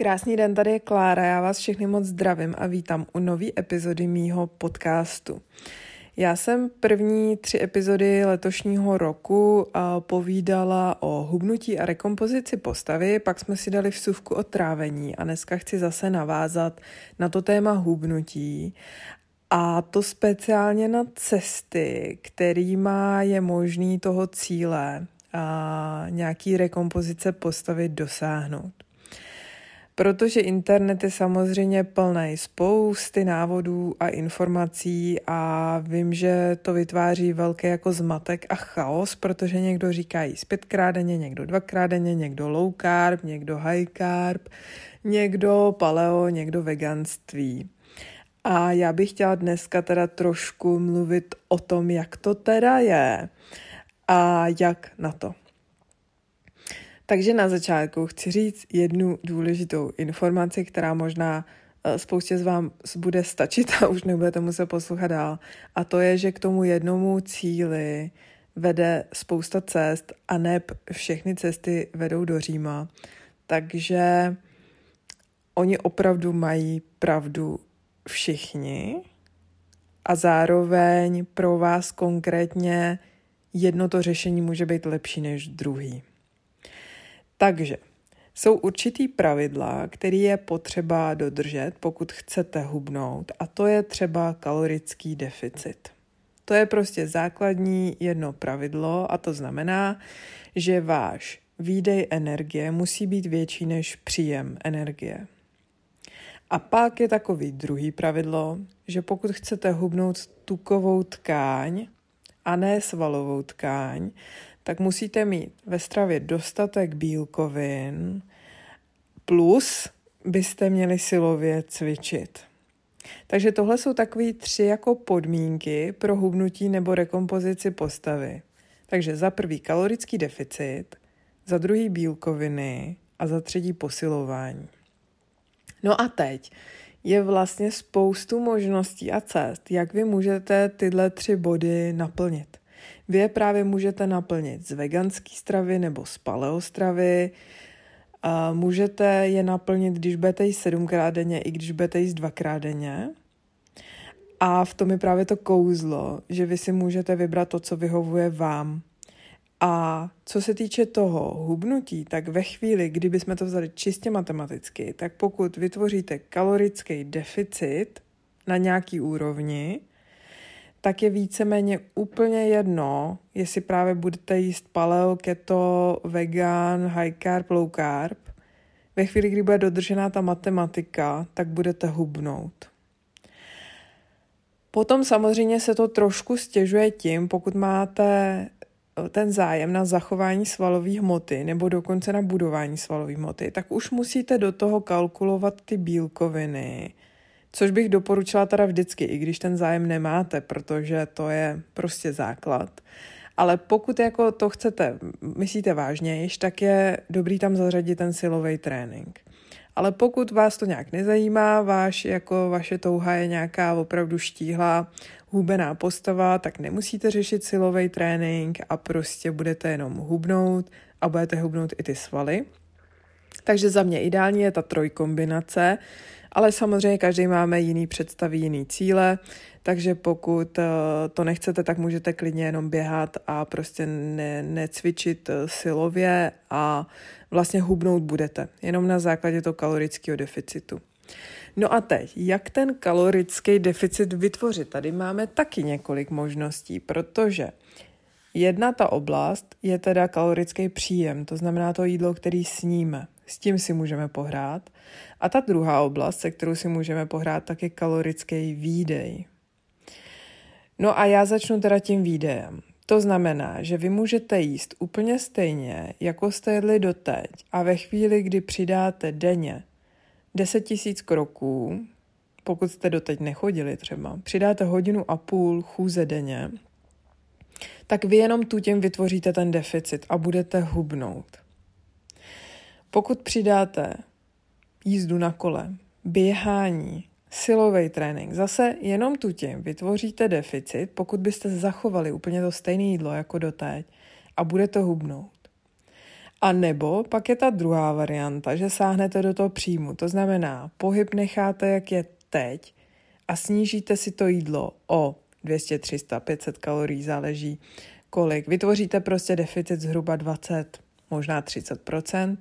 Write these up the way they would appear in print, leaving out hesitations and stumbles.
Krásný den, tady je Klára, já vás všechny moc zdravím a vítám u nové epizody mýho podcastu. Já jsem první 3 epizody letošního roku povídala o hubnutí a rekompozici postavy, pak jsme si dali vsuvku o trávení a dneska chci zase navázat na to téma hubnutí a to speciálně na cesty, kterýma je možný toho cíle a nějaký rekompozice postavy dosáhnout. Protože internet je samozřejmě plný spousty návodů a informací a vím, že to vytváří velký jako zmatek a chaos, protože někdo říká jíst 5krát denně, někdo 2krát denně, někdo low carb, někdo high carb, někdo paleo, někdo veganství. A já bych chtěla dneska teda trošku mluvit o tom, jak to teda je a jak na to. Takže na začátku chci říct jednu důležitou informaci, která možná spoustě z vás bude stačit a už nebudete muset poslouchat dál. A to je, že k tomu jednomu cíli vede spousta cest a ne všechny cesty vedou do Říma. Takže oni opravdu mají pravdu všichni a zároveň pro vás konkrétně jedno to řešení může být lepší než druhý. Takže jsou určitý pravidla, které je potřeba dodržet, pokud chcete hubnout, a to je třeba kalorický deficit. To je prostě základní jedno pravidlo a to znamená, že váš výdej energie musí být větší než příjem energie. A pak je takový druhý pravidlo, že pokud chcete hubnout tukovou tkáň a ne svalovou tkáň, tak musíte mít ve stravě dostatek bílkovin, plus byste měli silově cvičit. Takže tohle jsou takový 3 jako podmínky pro hubnutí nebo rekompozici postavy. Takže za prvý kalorický deficit, za druhý bílkoviny a za třetí posilování. No a teď je vlastně spoustu možností a cest, jak vy můžete tyhle 3 body naplnit. Vy je právě můžete naplnit z veganské stravy nebo z paleostravy. Můžete je naplnit, když budete jíst 7krát denně, i když budete jíst 2krát denně. A v tom je právě to kouzlo, že vy si můžete vybrat to, co vyhovuje vám. A co se týče toho hubnutí, tak ve chvíli, kdybychom to vzali čistě matematicky, tak pokud vytvoříte kalorický deficit na nějaký úrovni, tak je víceméně úplně jedno, jestli právě budete jíst paleo, keto, vegan, high carb, low carb. Ve chvíli, kdy bude dodržená ta matematika, tak budete hubnout. Potom samozřejmě se to trošku stěžuje tím, pokud máte ten zájem na zachování svalové hmoty nebo dokonce na budování svalové hmoty, tak už musíte do toho kalkulovat ty bílkoviny, což bych doporučila teda vždycky, i když ten zájem nemáte, protože to je prostě základ. Ale pokud jako to chcete, myslíte vážnějš, tak je dobrý tam zařadit ten silový trénink. Ale pokud vás to nějak nezajímá, vaše touha je nějaká opravdu štíhlá, hubená postava, tak nemusíte řešit silový trénink a prostě budete jenom hubnout a budete hubnout i ty svaly. Takže za mě ideální je ta trojkombinace, ale samozřejmě každý máme jiný představy, jiný cíle, takže pokud to nechcete, tak můžete klidně jenom běhat a prostě necvičit silově a vlastně hubnout budete, jenom na základě toho kalorického deficitu. No a teď, jak ten kalorický deficit vytvořit? Tady máme taky několik možností, protože jedna ta oblast je teda kalorický příjem, to znamená to jídlo, který sníme. S tím si můžeme pohrát. A ta druhá oblast, se kterou si můžeme pohrát, tak je kalorický výdej. No a já začnu teda tím výdejem. To znamená, že vy můžete jíst úplně stejně, jako jste jedli doteď a ve chvíli, kdy přidáte denně 10 000 kroků, pokud jste doteď nechodili třeba, přidáte 1,5 hodiny chůze denně, tak vy jenom tu tím vytvoříte ten deficit a budete hubnout. Pokud přidáte jízdu na kole, běhání, silový trénink, zase jenom tu tím vytvoříte deficit, pokud byste zachovali úplně to stejné jídlo jako doteď a budete hubnout. A nebo pak je ta druhá varianta, že sáhnete do toho příjmu. To znamená, pohyb necháte, jak je teď a snížíte si to jídlo o 200, 300, 500 kalorií, záleží kolik. Vytvoříte prostě deficit zhruba 20, možná 30%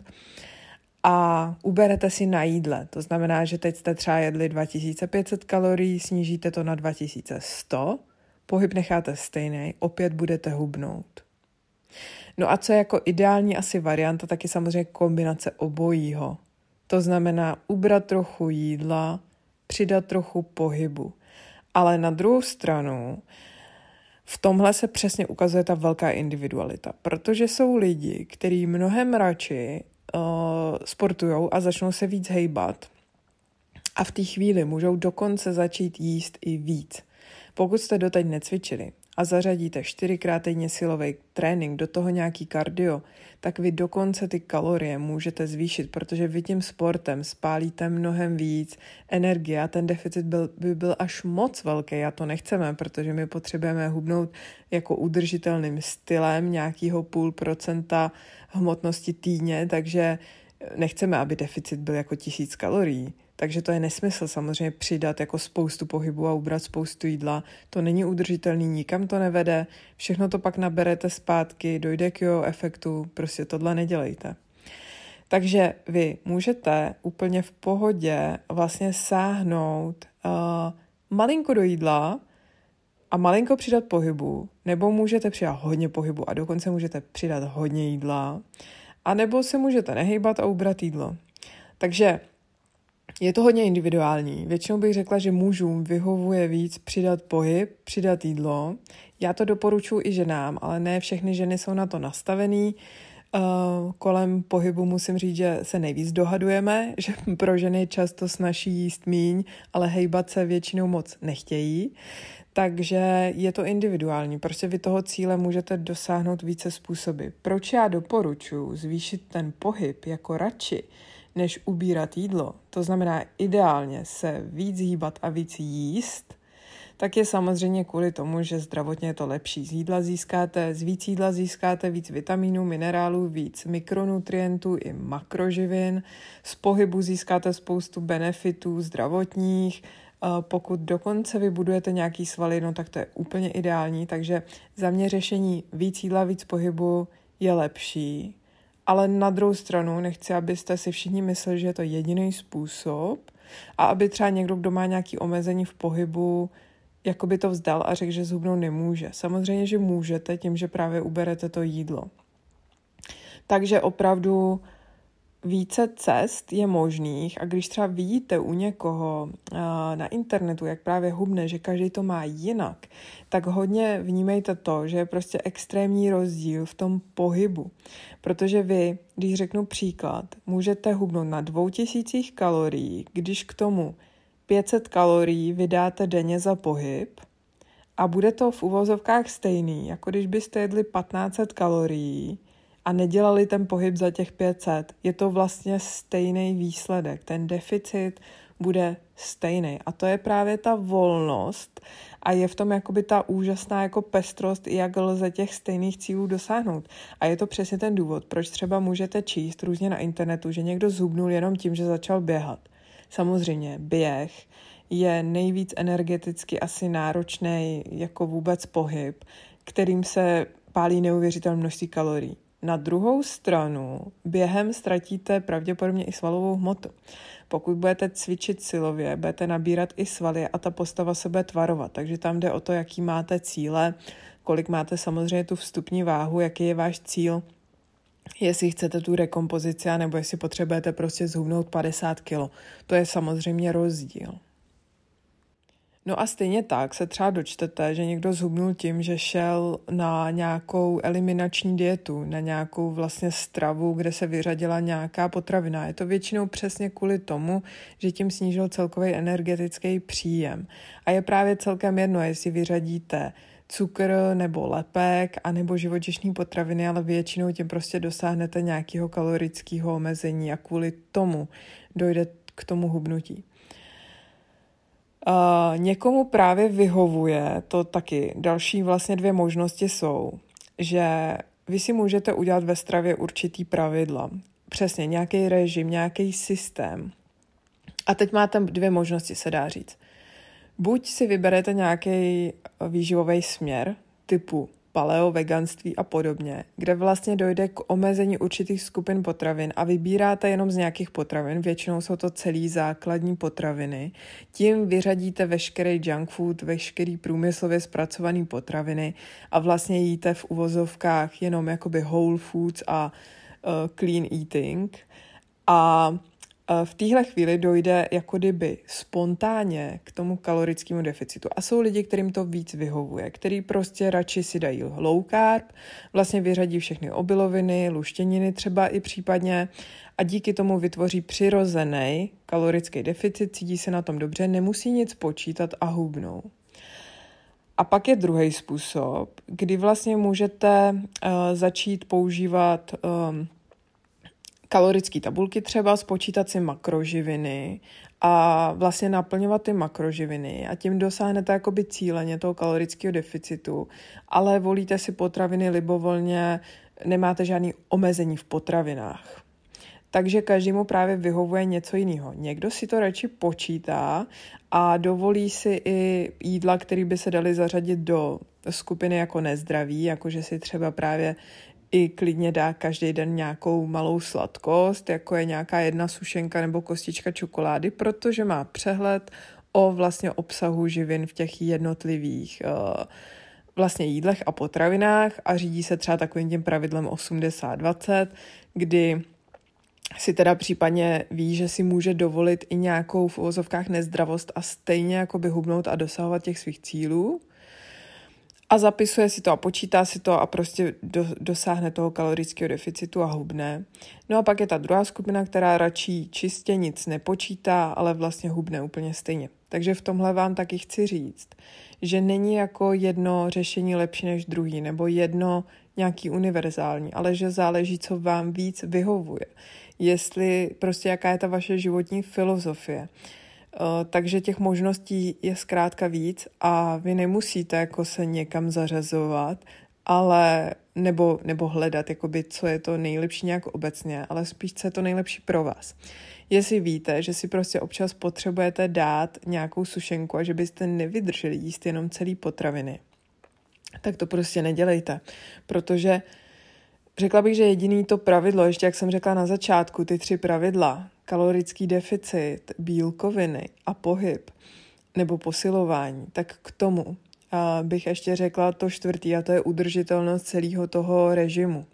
a uberete si na jídle. To znamená, že teď jste třeba jedli 2500 kalorií, snížíte to na 2100, pohyb necháte stejný, opět budete hubnout. No a co je jako ideální asi varianta, tak je samozřejmě kombinace obojího. To znamená ubrat trochu jídla, přidat trochu pohybu. Ale na druhou stranu v tomhle se přesně ukazuje ta velká individualita, protože jsou lidi, kteří mnohem radši sportujou a začnou se víc hejbat a v té chvíli můžou dokonce začít jíst i víc. Pokud jste doteď necvičili a zařadíte 4x týdně silový trénink, do toho nějaký kardio, tak vy dokonce ty kalorie můžete zvýšit, protože vy tím sportem spálíte mnohem víc energie a ten deficit by byl až moc velký a to nechceme, protože my potřebujeme hubnout jako udržitelným stylem nějakého 0,5% hmotnosti týdně, takže nechceme, aby deficit byl jako 1000 kalorií. Takže to je nesmysl samozřejmě přidat jako spoustu pohybu a ubrat spoustu jídla. To není udržitelný, nikam to nevede. Všechno to pak naberete zpátky, dojde k jojo efektu, prostě tohle nedělejte. Takže vy můžete úplně v pohodě vlastně sáhnout malinko do jídla a malinko přidat pohybu, nebo můžete přidat hodně pohybu a dokonce můžete přidat hodně jídla, a nebo se můžete nehýbat a ubrat jídlo. Takže je to hodně individuální. Většinou bych řekla, že mužům vyhovuje víc přidat pohyb, přidat jídlo. Já to doporučuji i ženám, ale ne všechny ženy jsou na to nastavený. Kolem pohybu musím říct, že se nejvíc dohadujeme, že pro ženy často snaží jíst míň, ale hejbat se většinou moc nechtějí. Takže je to individuální. Prostě vy toho cíle můžete dosáhnout více způsoby. Proč já doporučuji zvýšit ten pohyb jako radši, než ubírat jídlo, to znamená ideálně se víc hýbat a víc jíst, tak je samozřejmě kvůli tomu, že zdravotně je to lepší. Z víc jídla získáte víc vitaminů, minerálů, víc mikronutrientů i makroživin. Z pohybu získáte spoustu benefitů zdravotních. Pokud dokonce vybudujete nějaký svaly, no tak to je úplně ideální. Takže za mě řešení víc jídla, víc pohybu je lepší. Ale na druhou stranu nechci, abyste si všichni mysleli, že je to jediný způsob a aby třeba někdo, kdo má nějaké omezení v pohybu, jako by to vzdal a řekl, že zhubnout nemůže. Samozřejmě, že můžete tím, že právě uberete to jídlo. Takže opravdu více cest je možných a když třeba vidíte u někoho na internetu, jak právě hubne, že každý to má jinak, tak hodně vnímejte to, že je prostě extrémní rozdíl v tom pohybu. Protože vy, když řeknu příklad, můžete hubnout na 2000 kalorií, když k tomu 500 kalorií vydáte denně za pohyb a bude to v uvozovkách stejný, jako když byste jedli 1500 kalorií, a nedělali ten pohyb za těch 500, je to vlastně stejný výsledek. Ten deficit bude stejný. A to je právě ta volnost a je v tom jakoby ta úžasná jako pestrost, jak lze těch stejných cílů dosáhnout. A je to přesně ten důvod, proč třeba můžete číst různě na internetu, že někdo zhubnul jenom tím, že začal běhat. Samozřejmě běh je nejvíc energeticky asi náročný jako vůbec pohyb, kterým se pálí neuvěřitelné množství kalorií. Na druhou stranu během ztratíte pravděpodobně i svalovou hmotu. Pokud budete cvičit silově, budete nabírat i svaly a ta postava se bude tvarovat. Takže tam jde o to, jaký máte cíle, kolik máte samozřejmě tu vstupní váhu, jaký je váš cíl, jestli chcete tu rekompozici, nebo jestli potřebujete prostě zhubnout 50 kg. To je samozřejmě rozdíl. No a stejně tak se třeba dočtete, že někdo zhubnul tím, že šel na nějakou eliminační dietu, na nějakou vlastně stravu, kde se vyřadila nějaká potravina. Je to většinou přesně kvůli tomu, že tím snížil celkový energetický příjem. A je právě celkem jedno, jestli vyřadíte cukr nebo lepek a nebo živočišní potraviny, ale většinou tím prostě dosáhnete nějakého kalorického omezení a kvůli tomu dojde k tomu hubnutí. Někomu právě vyhovuje, to taky další vlastně dvě možnosti jsou, že Vy si můžete udělat ve stravě určitý pravidla. Přesně, nějaký režim, nějaký systém. A teď máte dvě možnosti, se dá říct. Buď si vyberete nějaký výživový směr typu paleo, veganství a podobně, kde vlastně dojde k omezení určitých skupin potravin a vybíráte jenom z nějakých potravin, většinou jsou to celý základní potraviny, tím vyřadíte veškerý junk food, veškerý průmyslově zpracovaný potraviny a vlastně jíte v uvozovkách jenom jakoby whole foods a clean eating a v téhle chvíli dojde jako kdyby spontánně k tomu kalorickému deficitu. A jsou lidi, kterým to víc vyhovuje, který prostě radši si dají low carb, vlastně vyřadí všechny obiloviny, luštěniny třeba i případně a díky tomu vytvoří přirozený kalorický deficit, cítí se na tom dobře, nemusí nic počítat a hubnou. A pak je druhý způsob, kdy vlastně můžete začít používat kalorické tabulky třeba, spočítat si makroživiny a vlastně naplňovat ty makroživiny a tím dosáhnete jakoby cíleně toho kalorického deficitu, ale volíte si potraviny libovolně, nemáte žádný omezení v potravinách. Takže každému právě vyhovuje něco jiného. Někdo si to radši počítá a dovolí si i jídla, které by se daly zařadit do skupiny jako nezdraví, jakože si třeba právě i klidně dá každý den nějakou malou sladkost, jako je nějaká jedna sušenka nebo kostička čokolády, protože má přehled o vlastně obsahu živin v těch jednotlivých vlastně jídlech a potravinách a řídí se třeba takovým tím pravidlem 80-20, kdy si teda případně ví, že si může dovolit i nějakou v uvozovkách nezdravost a stejně jakoby hubnout a dosahovat těch svých cílů. A zapisuje si to a počítá si to a prostě dosáhne toho kalorického deficitu a hubne. No a pak je ta druhá skupina, která radši čistě nic nepočítá, ale vlastně hubne úplně stejně. Takže v tomhle vám taky chci říct, že není jako jedno řešení lepší než druhý, nebo jedno nějaký univerzální, ale že záleží, co vám víc vyhovuje. Jestli prostě jaká je ta vaše životní filozofie. Takže těch možností je zkrátka víc a vy nemusíte jako se někam zařazovat, ale nebo hledat, jakoby, co je to nejlepší nějak obecně, ale spíš co je to nejlepší pro vás. Jestli víte, že si prostě občas potřebujete dát nějakou sušenku a že byste nevydrželi jíst jenom celý potraviny, tak to prostě nedělejte, protože řekla bych, že jediný to pravidlo, ještě jak jsem řekla na začátku, ty tři pravidla, kalorický deficit, bílkoviny a pohyb nebo posilování, tak k tomu bych ještě řekla to čtvrtý a to je udržitelnost celého toho režimu.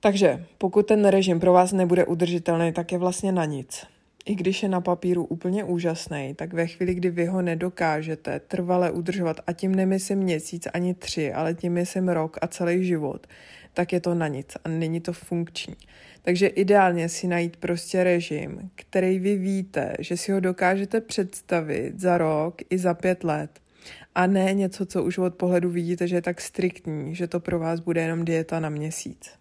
Takže pokud ten režim pro vás nebude udržitelný, tak je vlastně na nic. I když je na papíru úplně úžasný, tak ve chvíli, kdy vy ho nedokážete trvale udržovat, a tím nemyslím měsíc ani 3, ale tím myslím rok a celý život, tak je to na nic a není to funkční. Takže ideálně si najít prostě režim, který vy víte, že si ho dokážete představit za rok i za 5 let. A ne něco, co už od pohledu vidíte, že je tak striktní, že to pro vás bude jenom dieta na měsíc.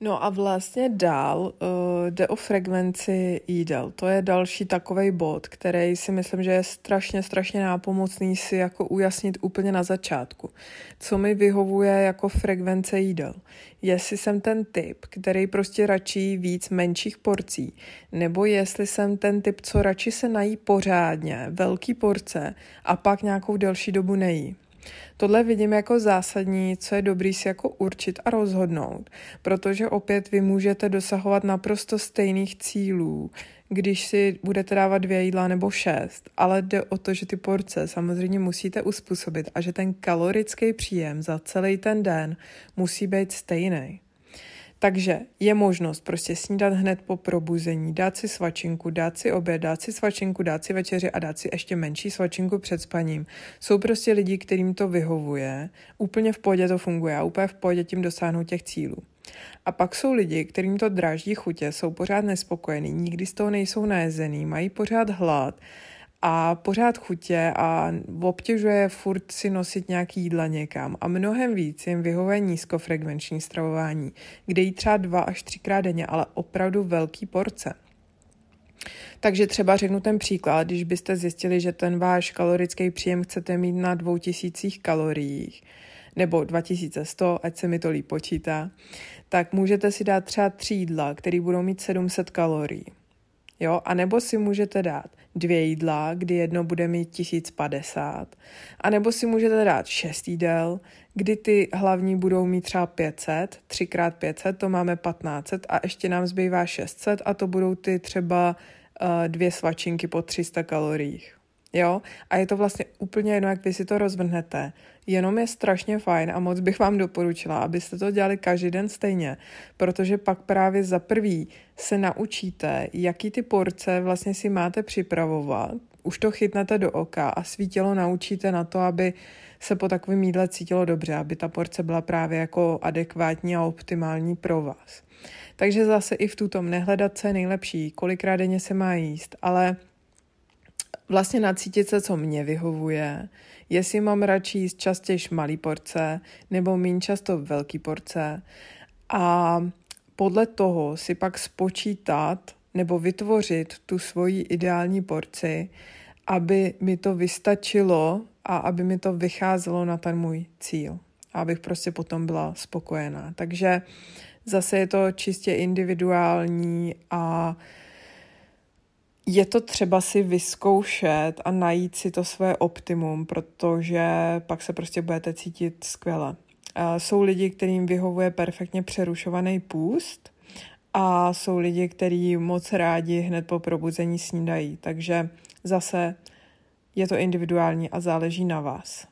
No a vlastně dál jde o frekvenci jídel. To je další takovej bod, který si myslím, že je strašně nápomocný si jako ujasnit úplně na začátku. Co mi vyhovuje jako frekvence jídel? Jestli jsem ten typ, který prostě radši jí víc menších porcí, nebo jestli jsem ten typ, co radši se nají pořádně, velký porce a pak nějakou delší dobu nejí. Tohle vidím jako zásadní, co je dobrý si jako určit a rozhodnout, protože opět vy můžete dosahovat naprosto stejných cílů, když si budete dávat 2 jídla nebo 6, ale jde o to, že ty porce samozřejmě musíte uspůsobit a že ten kalorický příjem za celý ten den musí být stejný. Takže je možnost prostě snídat hned po probuzení, dát si svačinku, dát si oběd, dát si svačinku, dát si večeři a dát si ještě menší svačinku před spaním. Jsou prostě lidi, kterým to vyhovuje, úplně v pohodě to funguje a úplně v pohodě tím dosáhnou těch cílů. A pak jsou lidi, kterým to dráždí chutě, jsou pořád nespokojení, nikdy z toho nejsou najezený, mají pořád hlad a pořád chutě a obtěžuje furt si nosit nějaký jídla někam a mnohem víc jim vyhovuje nízkofrekvenční stravování, kde jí třeba 2 až 3krát denně, ale opravdu velký porce. Takže třeba řeknu ten příklad, když byste zjistili, že ten váš kalorický příjem chcete mít na 2000 kaloriích, nebo 2100, ať se mi to líp počítá, tak můžete si dát třeba 3 jídla, které budou mít 700 kalorií. Jo? A nebo si můžete dát 2 jídla, kdy jedno bude mít 1050. A nebo si můžete dát 6 jídel, kdy ty hlavní budou mít třeba 500, 3x500, to máme 1500 a ještě nám zbývá 600 a to budou ty třeba 2 svačinky po 300 kaloriích. Jo? A je to vlastně úplně jedno, jak vy si to rozvrhnete. Jenom je strašně fajn a moc bych vám doporučila, abyste to dělali každý den stejně, protože pak právě za prvý se naučíte, jaký ty porce vlastně si máte připravovat, už to chytnete do oka a svý tělo naučíte na to, aby se po takovém jídle cítilo dobře, aby ta porce byla právě jako adekvátní a optimální pro vás. Takže zase i v tutom nehledat, co je nejlepší, kolikrát denně se má jíst, ale vlastně nacítit se, co mě vyhovuje, jestli mám radši jíst častěji malý porce nebo méně často velký porce a podle toho si pak spočítat nebo vytvořit tu svoji ideální porci, aby mi to vystačilo a aby mi to vycházelo na ten můj cíl. A abych prostě potom byla spokojená. Takže zase je to čistě individuální a je to třeba si vyzkoušet a najít si to své optimum, protože pak se prostě budete cítit skvěle. Jsou lidi, kterým vyhovuje perfektně přerušovaný půst a jsou lidi, kteří moc rádi hned po probuzení snídají. Takže zase je to individuální a záleží na vás.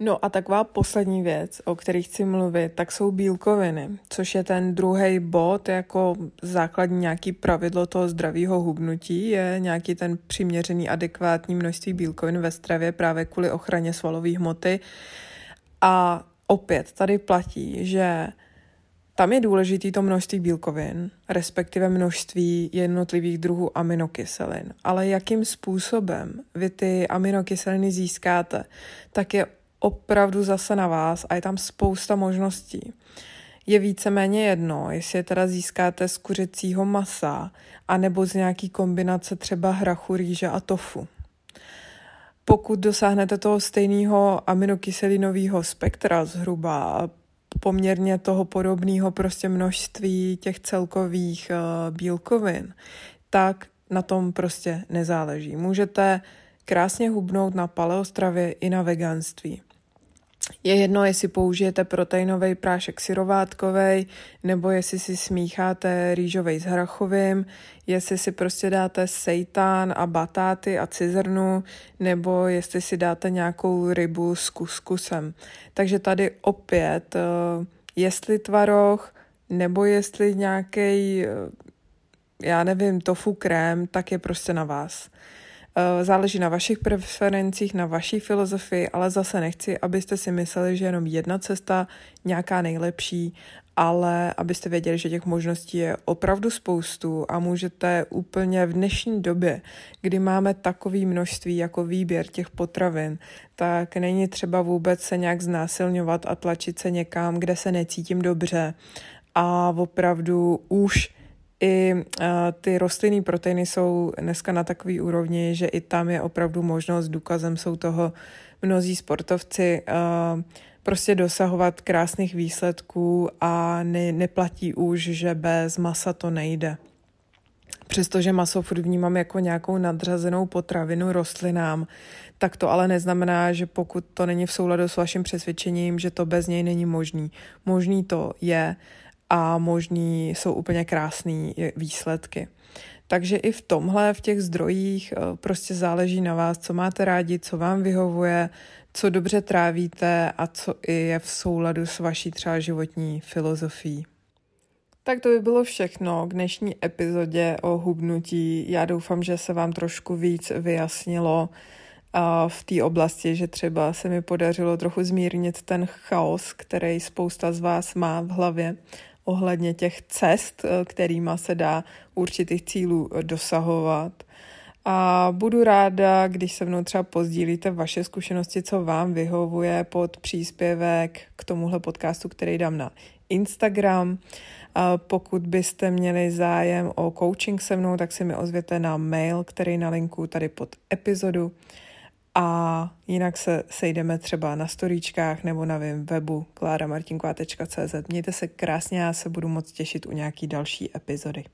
No a taková poslední věc, o které chci mluvit, tak jsou bílkoviny, což je ten druhý bod, jako základní nějaký pravidlo toho zdravého hubnutí, je nějaký ten přiměřený adekvátní množství bílkovin ve stravě právě kvůli ochraně svalové hmoty. A opět tady platí, že tam je důležité to množství bílkovin, respektive množství jednotlivých druhů aminokyselin. Ale jakým způsobem vy ty aminokyseliny získáte, tak je opravdu zase na vás a je tam spousta možností. Je víceméně jedno, jestli je teda získáte z kuřecího masa anebo z nějaký kombinace třeba hrachu, rýže a tofu. Pokud dosáhnete toho stejného aminokyselinového spektra zhruba, poměrně toho podobného prostě množství těch celkových bílkovin, tak na tom prostě nezáleží. Můžete krásně hubnout na paleostravě i na veganství. Je jedno, jestli použijete proteinový prášek syrovátkovej, nebo jestli si smícháte rýžovej s hrachovým, jestli si prostě dáte seitan a batáty a cizrnu, nebo jestli si dáte nějakou rybu s kuskusem. Takže tady opět, jestli tvaroh, nebo jestli nějaký, já nevím, tofu krém, tak je prostě na vás. Záleží na vašich preferencích, na vaší filozofii, ale zase nechci, abyste si mysleli, že jenom jedna cesta, nějaká nejlepší, ale abyste věděli, že těch možností je opravdu spoustu a můžete úplně v dnešní době, kdy máme takové množství jako výběr těch potravin, tak není třeba vůbec se nějak znásilňovat a tlačit se někam, kde se necítím dobře a opravdu už ty rostlinné proteiny jsou dneska na takový úrovni, že i tam je opravdu možnost, důkazem jsou toho mnozí sportovci, prostě dosahovat krásných výsledků a neplatí už, že bez masa to nejde. Přestože maso furt vnímám jako nějakou nadřazenou potravinu rostlinám, tak to ale neznamená, že pokud to není v souladu s vaším přesvědčením, že to bez něj není možný. Možný to je, a možný jsou úplně krásné výsledky. Takže i v tomhle, v těch zdrojích prostě záleží na vás, co máte rádi, co vám vyhovuje, co dobře trávíte a co i je v souladu s vaší třeba životní filozofií. Tak to by bylo všechno k dnešní epizodě o hubnutí. Já doufám, že se vám trošku víc vyjasnilo v té oblasti, že třeba se mi podařilo trochu zmírnit ten chaos, který spousta z vás má v hlavě ohledně těch cest, kterýma se dá určitých cílů dosahovat. A budu ráda, když se mnou třeba pozdílíte vaše zkušenosti, co vám vyhovuje pod příspěvek k tomuhle podcastu, který dám na Instagram. Pokud byste měli zájem o coaching se mnou, tak si mi ozvěte na mail, který nalinku tady pod epizodu. A jinak se sejdeme třeba na storíčkách nebo na webu klaramartinkova.cz. Mějte se krásně a já se budu moc těšit u nějaký další epizody.